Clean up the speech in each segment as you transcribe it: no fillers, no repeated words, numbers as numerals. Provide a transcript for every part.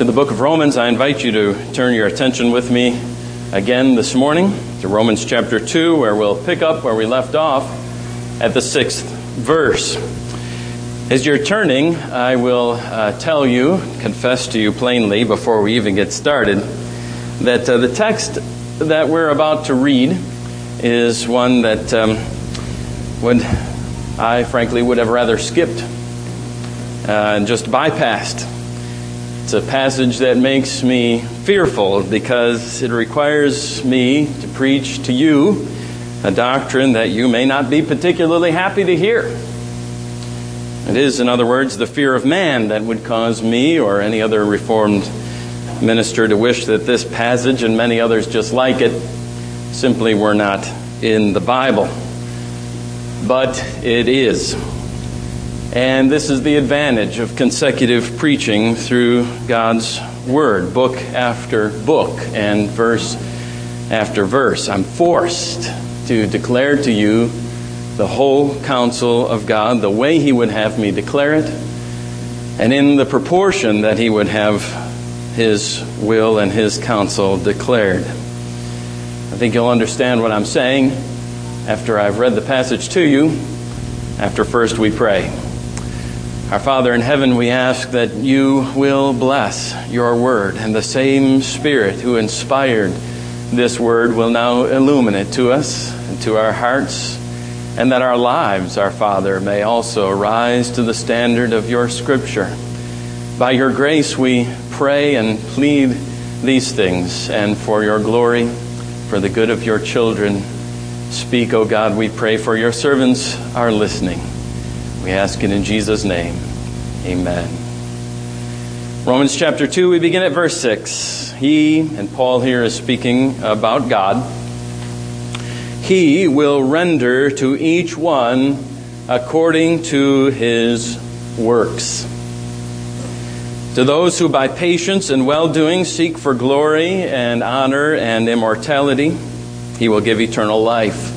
to the book of Romans. I invite you to turn your attention with me again this morning to Romans chapter 2, where we'll pick up where we left off at the 6th verse. As you're turning, I will confess to you plainly before we even get started, that the text that we're about to read is one that I frankly would have rather skipped and just bypassed. It's a passage that makes me fearful because it requires me to preach to you a doctrine that you may not be particularly happy to hear. It is, in other words, the fear of man that would cause me or any other Reformed minister to wish that this passage and many others just like it simply were not in the Bible. But it is. And this is the advantage of consecutive preaching through God's Word, book after book and verse after verse. I'm forced to declare to you the whole counsel of God, the way He would have me declare it, and in the proportion that He would have His will and His counsel declared. I think you'll understand what I'm saying after I've read the passage to you, after first we pray. Our Father in heaven, we ask that you will bless your word, and the same Spirit who inspired this word will now illuminate to us and to our hearts, and that our lives, our Father, may also rise to the standard of your Scripture. By your grace we pray and plead these things, and for your glory, for the good of your children, speak, O God, we pray, for your servants are listening. We ask it in Jesus' name. Amen. Romans chapter 2, we begin at verse 6. He, and Paul here is speaking about God, He will render to each one according to his works. To those who by patience and well-doing seek for glory and honor and immortality, He will give eternal life.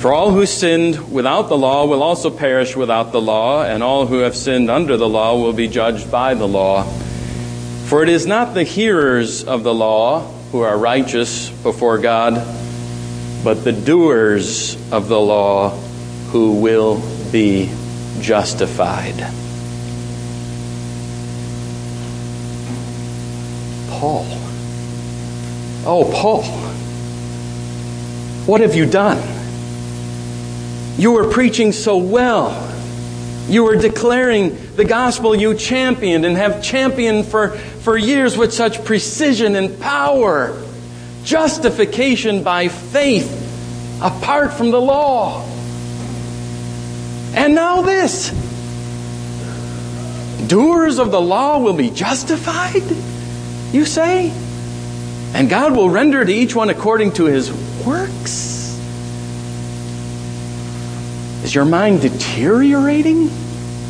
For all who sinned without the law will also perish without the law, and all who have sinned under the law will be judged by the law. For it is not the hearers of the law who are righteous before God, but the doers of the law who will be justified. Paul. Oh, Paul. What have you done? You were preaching so well. You were declaring the gospel you championed and have championed for years with such precision and power. Justification by faith apart from the law. And now this. Doers of the law will be justified, you say? And God will render to each one according to his works? Is your mind deteriorating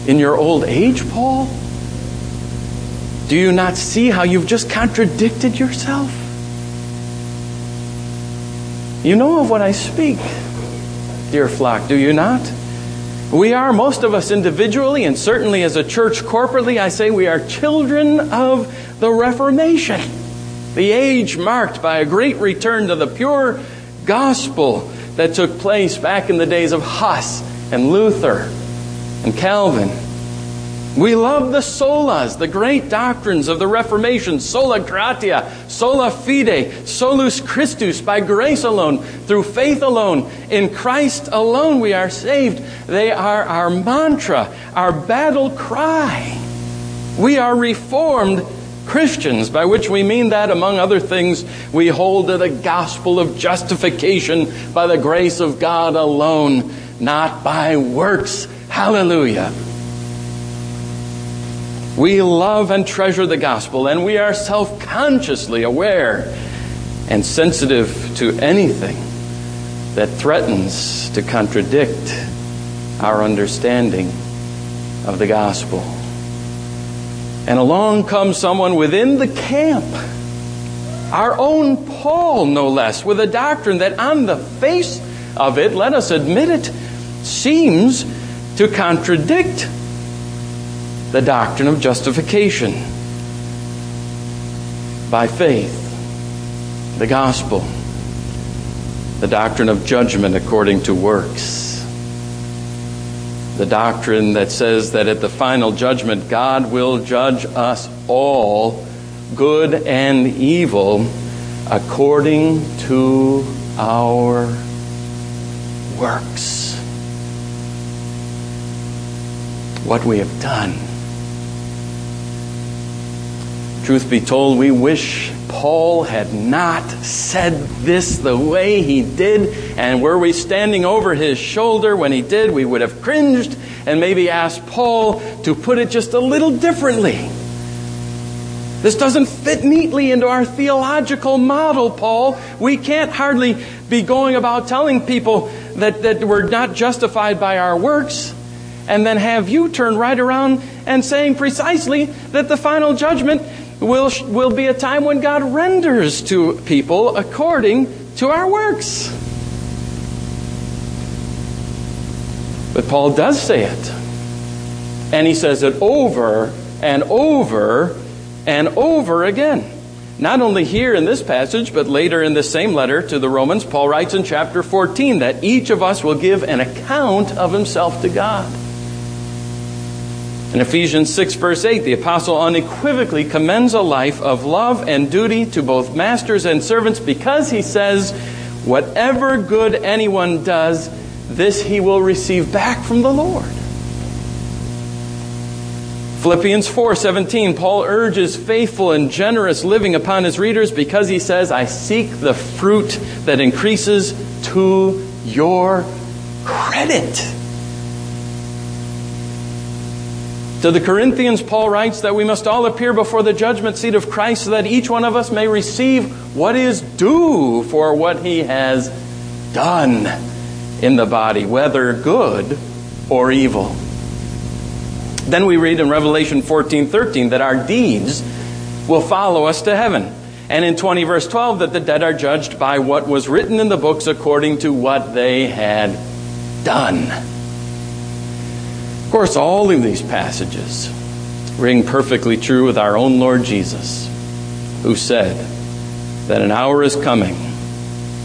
in your old age, Paul? Do you not see how you've just contradicted yourself? You know of what I speak, dear flock, do you not? We are, most of us individually, and certainly as a church corporately, I say we are children of the Reformation, the age marked by a great return to the pure gospel that took place back in the days of Huss and Luther and Calvin. We love the solas, the great doctrines of the Reformation, sola gratia, sola fide, solus Christus, by grace alone, through faith alone, in Christ alone we are saved. They are our mantra, our battle cry. We are Reformed Christians, by which we mean that, among other things, we hold to the gospel of justification by the grace of God alone, not by works. Hallelujah. We love and treasure the gospel, and we are self-consciously aware and sensitive to anything that threatens to contradict our understanding of the gospel. And along comes someone within the camp, our own Paul no less, with a doctrine that on the face of it, let us admit it, seems to contradict the doctrine of justification by faith, the gospel, the doctrine of judgment according to works, the doctrine that says that at the final judgment, God will judge us all, good and evil, according to our works. What we have done. Truth be told, we wish Paul had not said this the way he did, and were we standing over his shoulder when he did, we would have cringed and maybe asked Paul to put it just a little differently. This doesn't fit neatly into our theological model, Paul. We can't hardly be going about telling people that we're not justified by our works, and then have you turn right around and saying precisely that the final judgment will be a time when God renders to people according to our works. But Paul does say it. And he says it over and over and over again. Not only here in this passage, but later in this same letter to the Romans, Paul writes in chapter 14 that each of us will give an account of himself to God. In Ephesians 6, verse 8, the apostle unequivocally commends a life of love and duty to both masters and servants because he says, whatever good anyone does, this he will receive back from the Lord. Philippians 4:17, Paul urges faithful and generous living upon his readers because he says, I seek the fruit that increases to your credit. To the Corinthians, Paul writes that we must all appear before the judgment seat of Christ so that each one of us may receive what is due for what he has done in the body, whether good or evil. Then we read in Revelation 14:13 that our deeds will follow us to heaven. And in 20 verse 12 that the dead are judged by what was written in the books according to what they had done. Of course, all of these passages ring perfectly true with our own Lord Jesus, who said that an hour is coming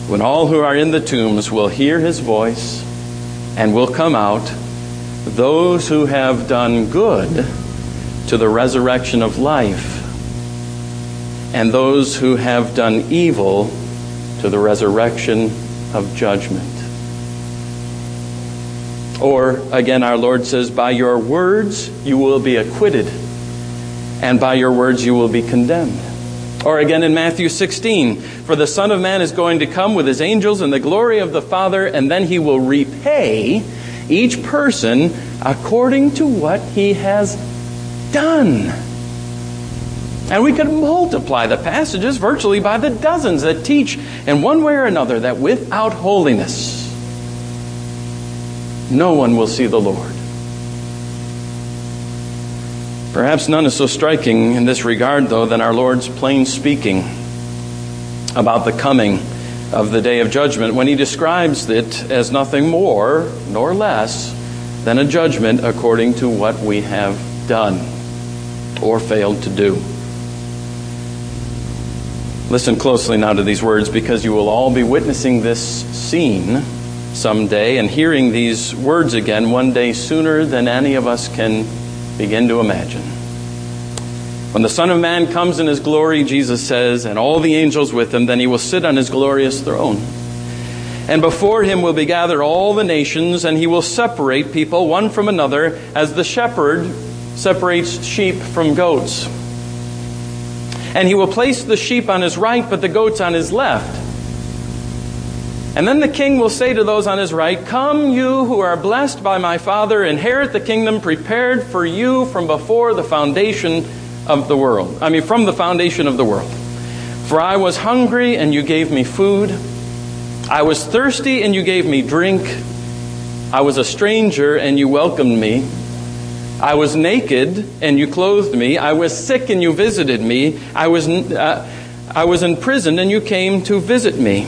when all who are in the tombs will hear his voice and will come out, those who have done good to the resurrection of life, and those who have done evil to the resurrection of judgment. Or, again, our Lord says, by your words you will be acquitted, and by your words you will be condemned. Or again in Matthew 16, for the Son of Man is going to come with his angels in the glory of the Father, and then he will repay each person according to what he has done. And we could multiply the passages virtually by the dozens that teach in one way or another that without holiness, no one will see the Lord. Perhaps none is so striking in this regard, though, than our Lord's plain speaking about the coming of the day of judgment when he describes it as nothing more nor less than a judgment according to what we have done or failed to do. Listen closely now to these words, because you will all be witnessing this scene someday and hearing these words again one day sooner than any of us can begin to imagine. When the Son of Man comes in his glory, Jesus says, and all the angels with him, then he will sit on his glorious throne. And before him will be gathered all the nations, and he will separate people one from another as the shepherd separates sheep from goats. And he will place the sheep on his right, but the goats on his left. And then the king will say to those on his right, "Come, you who are blessed by my Father, inherit the kingdom prepared for you from before the foundation of the world. From the foundation of the world. For I was hungry, and you gave me food. I was thirsty, and you gave me drink. I was a stranger, and you welcomed me. I was naked, and you clothed me. I was sick, and you visited me. I was in prison, and you came to visit me."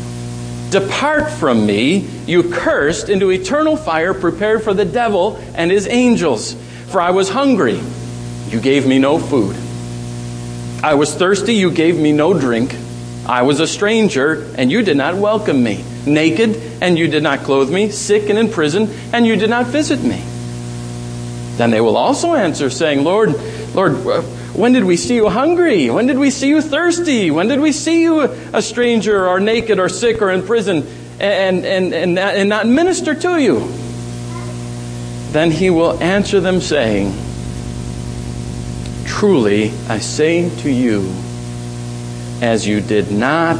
"Depart from me, you cursed, into eternal fire prepared for the devil and his angels. For I was hungry, you gave me no food. I was thirsty, you gave me no drink. I was a stranger, and you did not welcome me. Naked, and you did not clothe me. Sick and in prison, and you did not visit me." Then they will also answer, saying, Lord, when did we see you hungry? When did we see you thirsty? When did we see you a stranger or naked or sick or in prison and not minister to you? Then he will answer them saying, "Truly I say to you, as you did not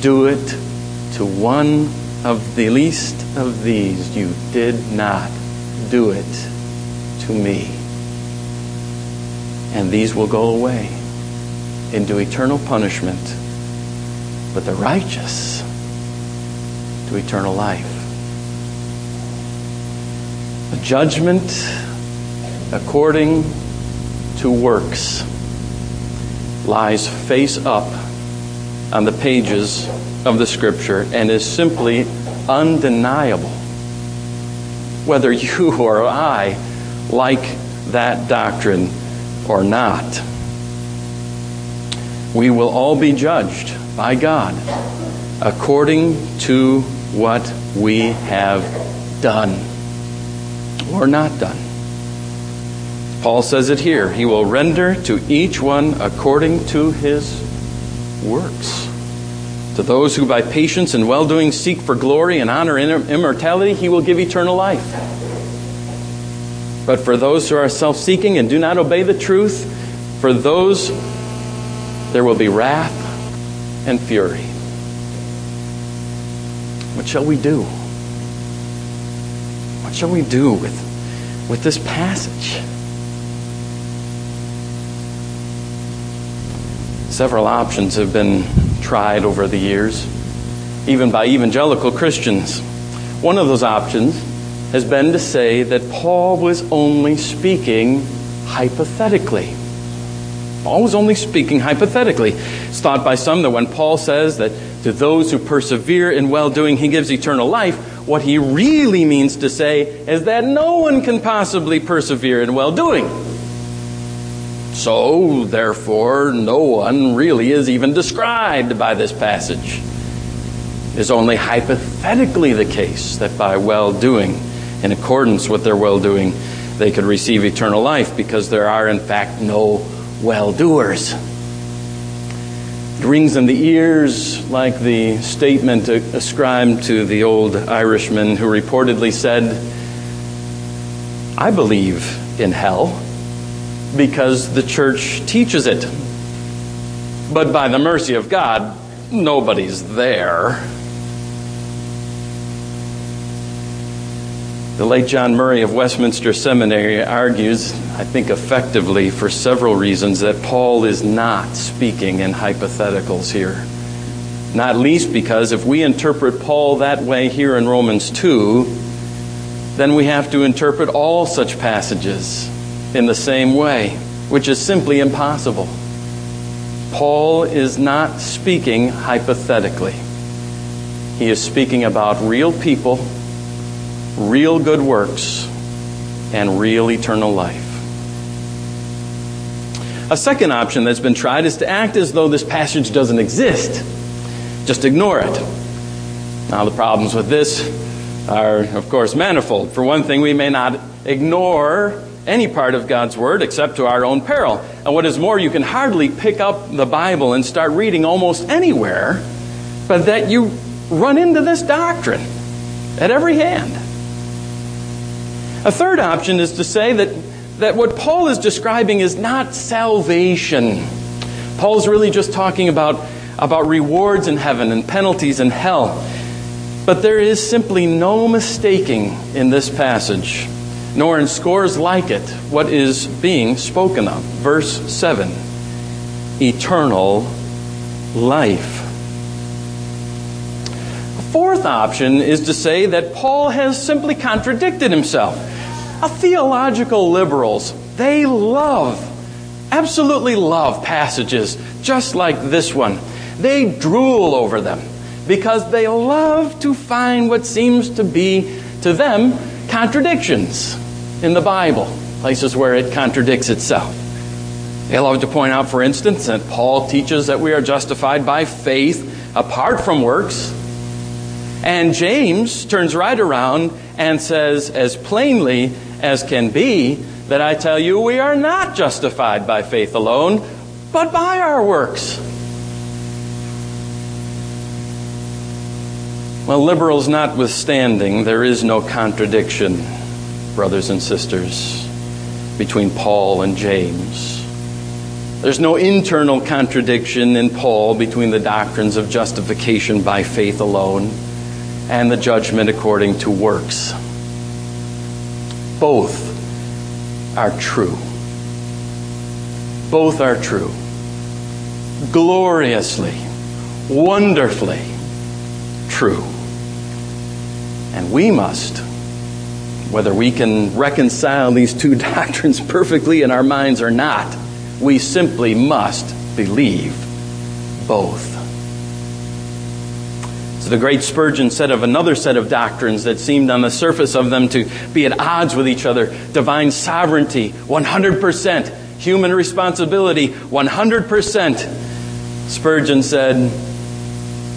do it to one of the least of these, you did not do it to me." And these will go away into eternal punishment, but the righteous to eternal life. A judgment according to works lies face up on the pages of the Scripture and is simply undeniable, whether you or I like that doctrine or not. We will all be judged by God according to what we have done or not done. Paul says it here. He will render to each one according to his works. To those who by patience and well-doing seek for glory and honor and immortality, he will give eternal life. But for those who are self-seeking and do not obey the truth, for those there will be wrath and fury. What shall we do? What shall we do with this passage? Several options have been tried over the years, even by evangelical Christians. One of those options has been to say that Paul was only speaking hypothetically. Paul was only speaking hypothetically. It's thought by some that when Paul says that to those who persevere in well-doing he gives eternal life, what he really means to say is that no one can possibly persevere in well-doing. So, therefore, no one really is even described by this passage. It is only hypothetically the case that by well-doing, in accordance with their well-doing, they could receive eternal life, because there are, in fact, no well-doers. It rings in the ears like the statement ascribed to the old Irishman who reportedly said, "I believe in hell because the church teaches it. But by the mercy of God, nobody's there." The late John Murray of Westminster Seminary argues, I think effectively for several reasons, that Paul is not speaking in hypotheticals here. Not least because if we interpret Paul that way here in Romans 2, then we have to interpret all such passages in the same way, which is simply impossible. Paul is not speaking hypothetically. He is speaking about real people, real good works, and real eternal life. A second option that's been tried is to act as though this passage doesn't exist. Just ignore it. Now, the problems with this are, of course, manifold. For one thing, we may not ignore any part of God's Word except to our own peril. And what is more, you can hardly pick up the Bible and start reading almost anywhere, but that you run into this doctrine at every hand. A third option is to say that what Paul is describing is not salvation. Paul's really just talking about rewards in heaven and penalties in hell. But there is simply no mistaking in this passage, nor in scores like it, what is being spoken of. Verse 7, eternal life. A fourth option is to say that Paul has simply contradicted himself. Theological liberals, they absolutely love passages just like this one. They drool over them because they love to find what seems to be, to them, contradictions in the Bible, places where it contradicts itself. They love to point out, for instance, that Paul teaches that we are justified by faith apart from works. And James turns right around and says, as plainly as can be, that I tell you we are not justified by faith alone, but by our works. Well, liberals notwithstanding, there is no contradiction, brothers and sisters, between Paul and James. There's no internal contradiction in Paul between the doctrines of justification by faith alone and the judgment according to works. Both are true. Both are true. Gloriously, wonderfully true. And we must, whether we can reconcile these two doctrines perfectly in our minds or not, we simply must believe both. So the great Spurgeon said of another set of doctrines that seemed on the surface of them to be at odds with each other, divine sovereignty, 100%, human responsibility, 100%. Spurgeon said,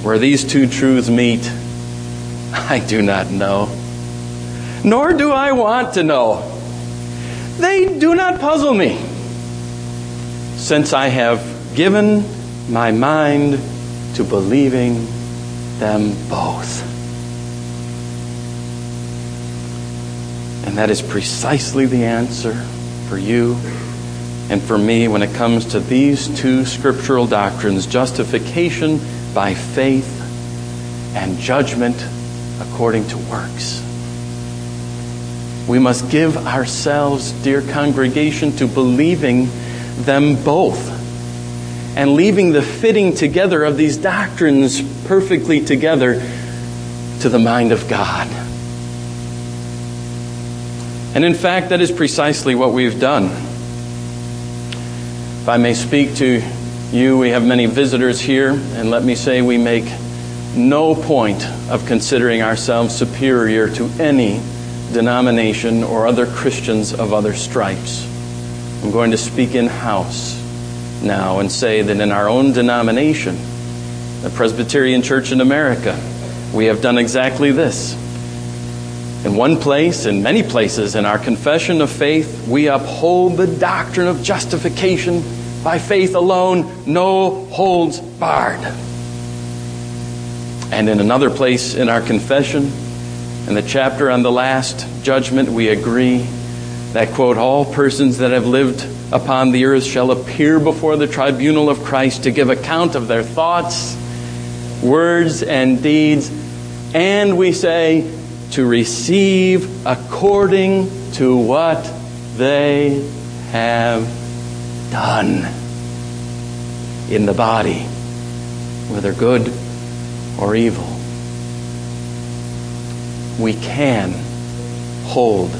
where these two truths meet, I do not know, nor do I want to know. They do not puzzle me, since I have given my mind to believing them both. And that is precisely the answer for you and for me when it comes to these two scriptural doctrines, justification by faith and judgment according to works. We must give ourselves, dear congregation, to believing them both and leaving the fitting together of these doctrines perfectly together to the mind of God. And in fact, that is precisely what we've done. If I may speak to you, we have many visitors here, and let me say we make no point of considering ourselves superior to any denomination or other Christians of other stripes. I'm going to speak in-house now and say that in our own denomination, the Presbyterian Church in America, we have done exactly this. In one place, in many places, in our confession of faith, we uphold the doctrine of justification by faith alone, no holds barred. And in another place in our confession, in the chapter on the last judgment, we agree that, quote, all persons that have lived upon the earth shall appear before the tribunal of Christ to give account of their thoughts, words, and deeds, and we say, to receive according to what they have done in the body, whether good or evil. We can hold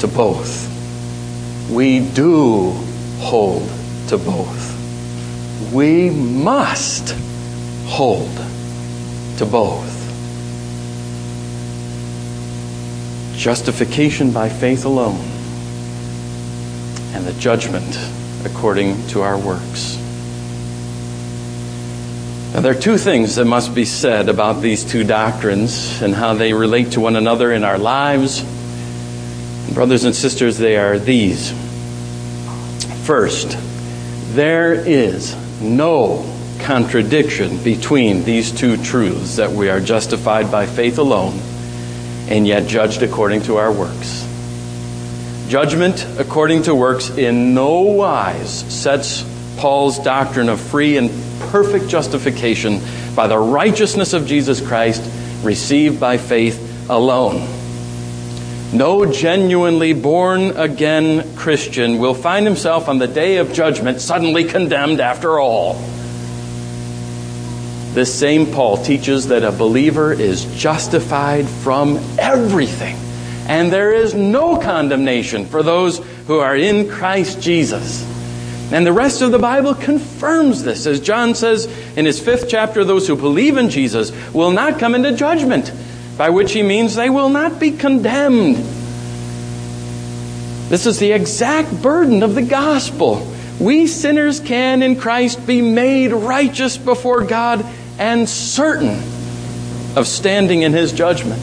to both. We do hold to both. We must hold to both. Justification by faith alone and the judgment according to our works. Now, there are two things that must be said about these two doctrines and how they relate to one another in our lives. Brothers and sisters, they are these. First, there is no contradiction between these two truths, that we are justified by faith alone and yet judged according to our works. Judgment according to works in no wise sets Paul's doctrine of free and perfect justification by the righteousness of Jesus Christ received by faith alone. No genuinely born-again Christian will find himself on the day of judgment suddenly condemned after all. This same Paul teaches that a believer is justified from everything, and there is no condemnation for those who are in Christ Jesus. And the rest of the Bible confirms this. As John says in his 5th chapter, those who believe in Jesus will not come into judgment, by which he means they will not be condemned. This is the exact burden of the gospel. We sinners can in Christ be made righteous before God and certain of standing in his judgment.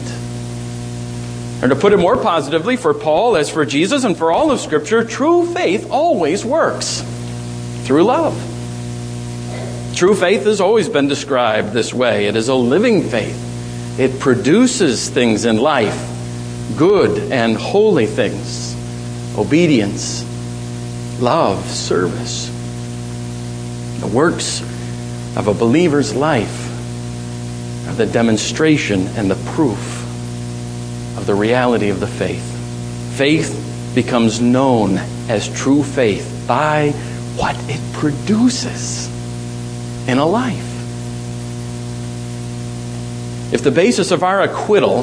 And to put it more positively, for Paul, as for Jesus and for all of Scripture, true faith always works through love. True faith has always been described this way. It is a living faith. It produces things in life, good and holy things, obedience, love, service. The works of a believer's life are the demonstration and the proof of the reality of the faith. Faith becomes known as true faith by what it produces in a life. If the basis of our acquittal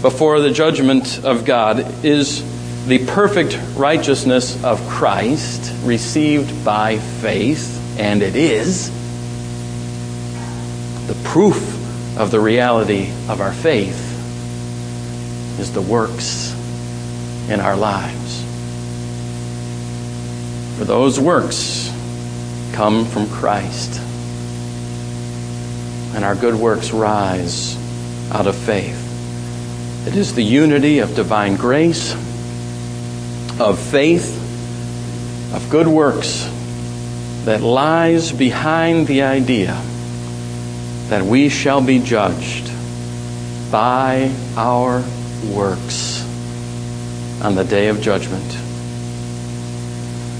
before the judgment of God is the perfect righteousness of Christ received by faith, and it is, the proof of the reality of our faith is the works in our lives. For those works come from Christ, and our good works rise out of faith. It is the unity of divine grace, of faith, of good works that lies behind the idea that we shall be judged by our works on the day of judgment.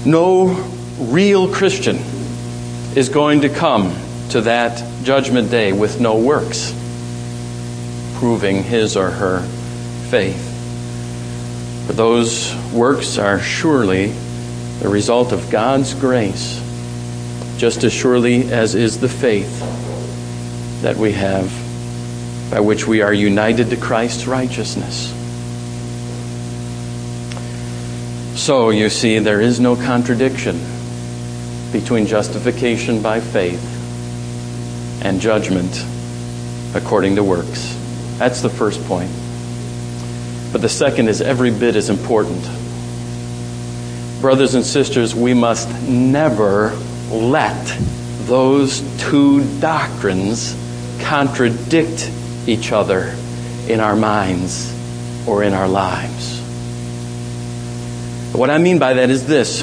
No real Christian is going to come to that judgment day with no works proving his or her faith. But those works are surely the result of God's grace, just as surely as is the faith that we have, by which we are united to Christ's righteousness. So, you see, there is no contradiction between justification by faith and judgment according to works. That's the first point. But the second is every bit as important. Brothers and sisters, we must never let those two doctrines contradict each other in our minds or in our lives. What I mean by that is this.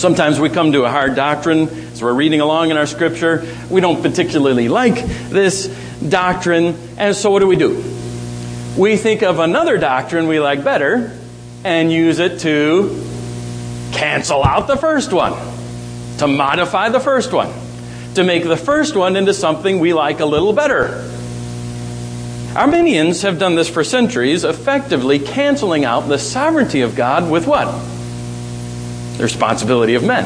Sometimes we come to a hard doctrine as we're reading along in our Scripture. We don't particularly like this doctrine, and so what do? We think of another doctrine we like better and use it to cancel out the first one, to modify the first one, to make the first one into something we like a little better. Arminians have done this for centuries, effectively canceling out the sovereignty of God with what? The responsibility of men.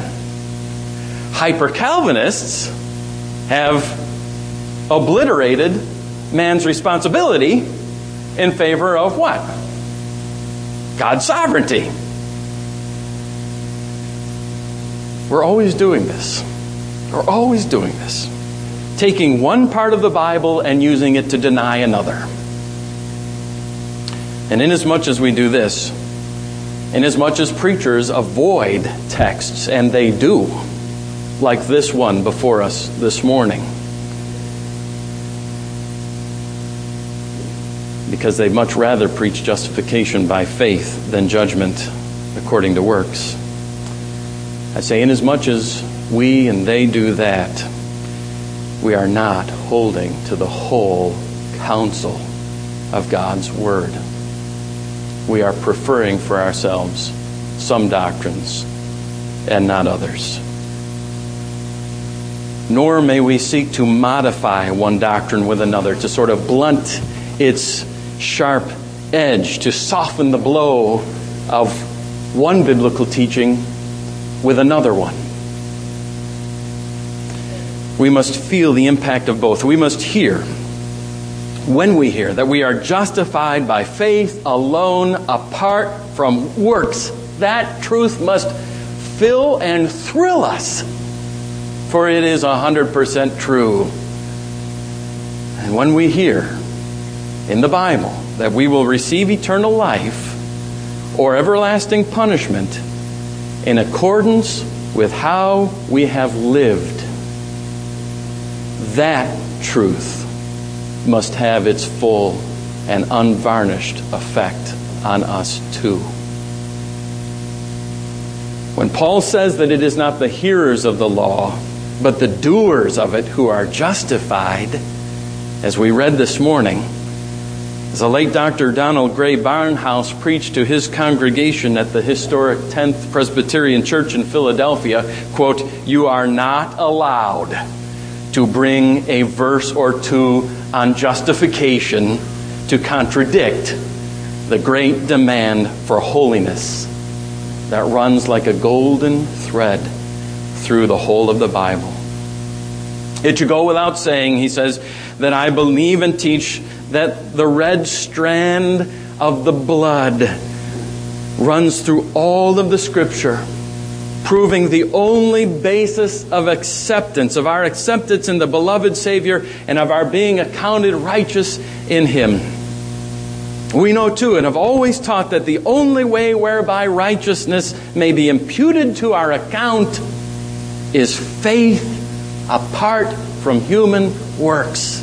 Hyper-Calvinists have obliterated man's responsibility in favor of what? God's sovereignty. We're always doing this. We're always doing this. Taking one part of the Bible and using it to deny another. And inasmuch as we do this, inasmuch as preachers avoid texts, and they do, like this one before us this morning, because they'd much rather preach justification by faith than judgment according to works. I say, inasmuch as we and they do that, we are not holding to the whole counsel of God's Word. We are preferring for ourselves some doctrines and not others. Nor may we seek to modify one doctrine with another, to sort of blunt its sharp edge, to soften the blow of one biblical teaching with another one. We must feel the impact of both. We must hear, when we hear, that we are justified by faith alone, apart from works. That truth must fill and thrill us, for it is 100% true. And when we hear in the Bible that we will receive eternal life or everlasting punishment in accordance with how we have lived, that truth must have its full and unvarnished effect on us too. When Paul says that it is not the hearers of the law, but the doers of it who are justified, as we read this morning, as the late Dr. Donald Gray Barnhouse preached to his congregation at the historic 10th Presbyterian Church in Philadelphia, quote, "You are not allowed to bring a verse or two on justification to contradict the great demand for holiness that runs like a golden thread through the whole of the Bible. It should go without saying," he says, "that I believe and teach that the red strand of the blood runs through all of the Scripture, proving the only basis of acceptance, of our acceptance in the beloved Savior and of our being accounted righteous in Him. We know too, and have always taught, that the only way whereby righteousness may be imputed to our account is faith apart from human works.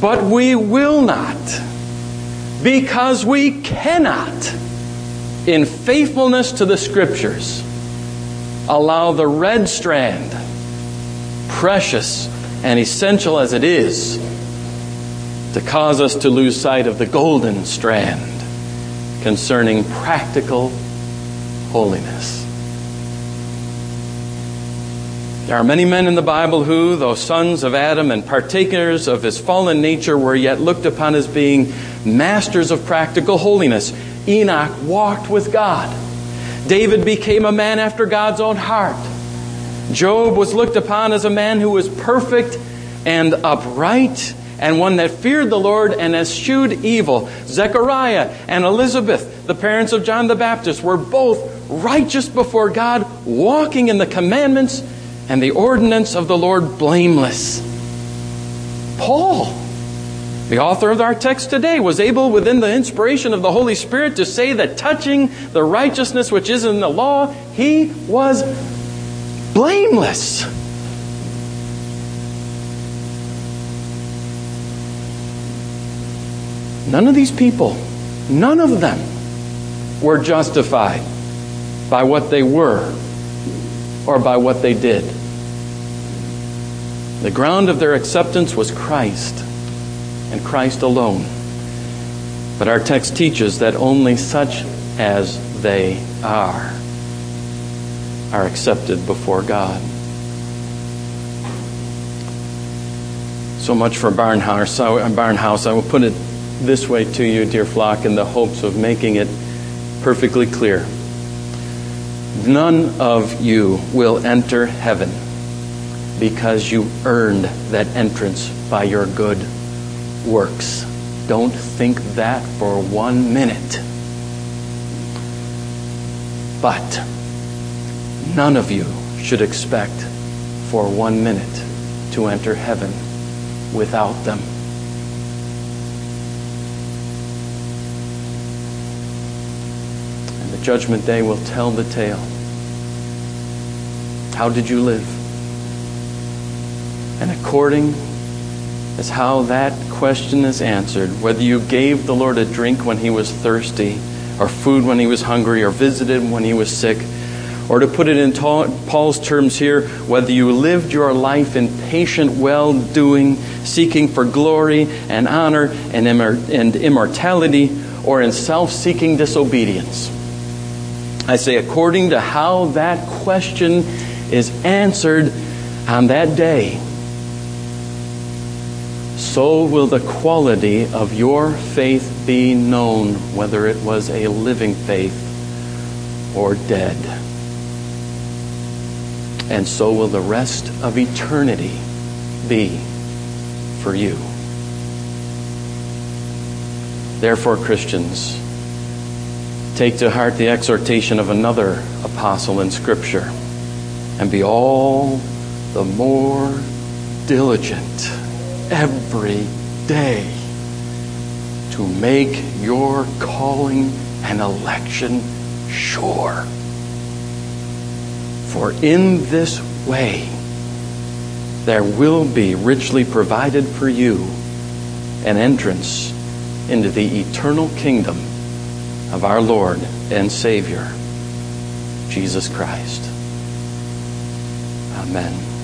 But we will not, because we cannot, in faithfulness to the Scriptures, allow the red strand, precious and essential as it is, to cause us to lose sight of the golden strand concerning practical holiness." There are many men in the Bible who, though sons of Adam and partakers of his fallen nature, were yet looked upon as being masters of practical holiness. Enoch walked with God. David became a man after God's own heart. Job was looked upon as a man who was perfect and upright, and one that feared the Lord and eschewed evil. Zechariah and Elizabeth, the parents of John the Baptist, were both righteous before God, walking in the commandments and the ordinance of the Lord blameless. Paul, the author of our text today, was able, within the inspiration of the Holy Spirit, to say that touching the righteousness which is in the law, he was blameless. None of these people, none of them, were justified by what they were or by what they did. The ground of their acceptance was Christ, and Christ alone. But our text teaches that only such as they are accepted before God. So much for Barnhouse. I will put it this way to you, dear flock, in the hopes of making it perfectly clear. None of you will enter heaven because you earned that entrance by your good works. Don't think that for 1 minute. But none of you should expect for 1 minute to enter heaven without them. And the judgment day will tell the tale. How did you live? And according as how that question is answered, whether you gave the Lord a drink when he was thirsty, or food when he was hungry, or visited when he was sick, or to put it in Paul's terms here, whether you lived your life in patient well-doing, seeking for glory and honor and immortality, or in self-seeking disobedience. I say, according to how that question is answered on that day, so will the quality of your faith be known, whether it was a living faith or dead. And so will the rest of eternity be for you. Therefore, Christians, take to heart the exhortation of another apostle in Scripture, and be all the more diligent every day to make your calling and election sure. For in this way, there will be richly provided for you an entrance into the eternal kingdom of our Lord and Savior, Jesus Christ. Amen.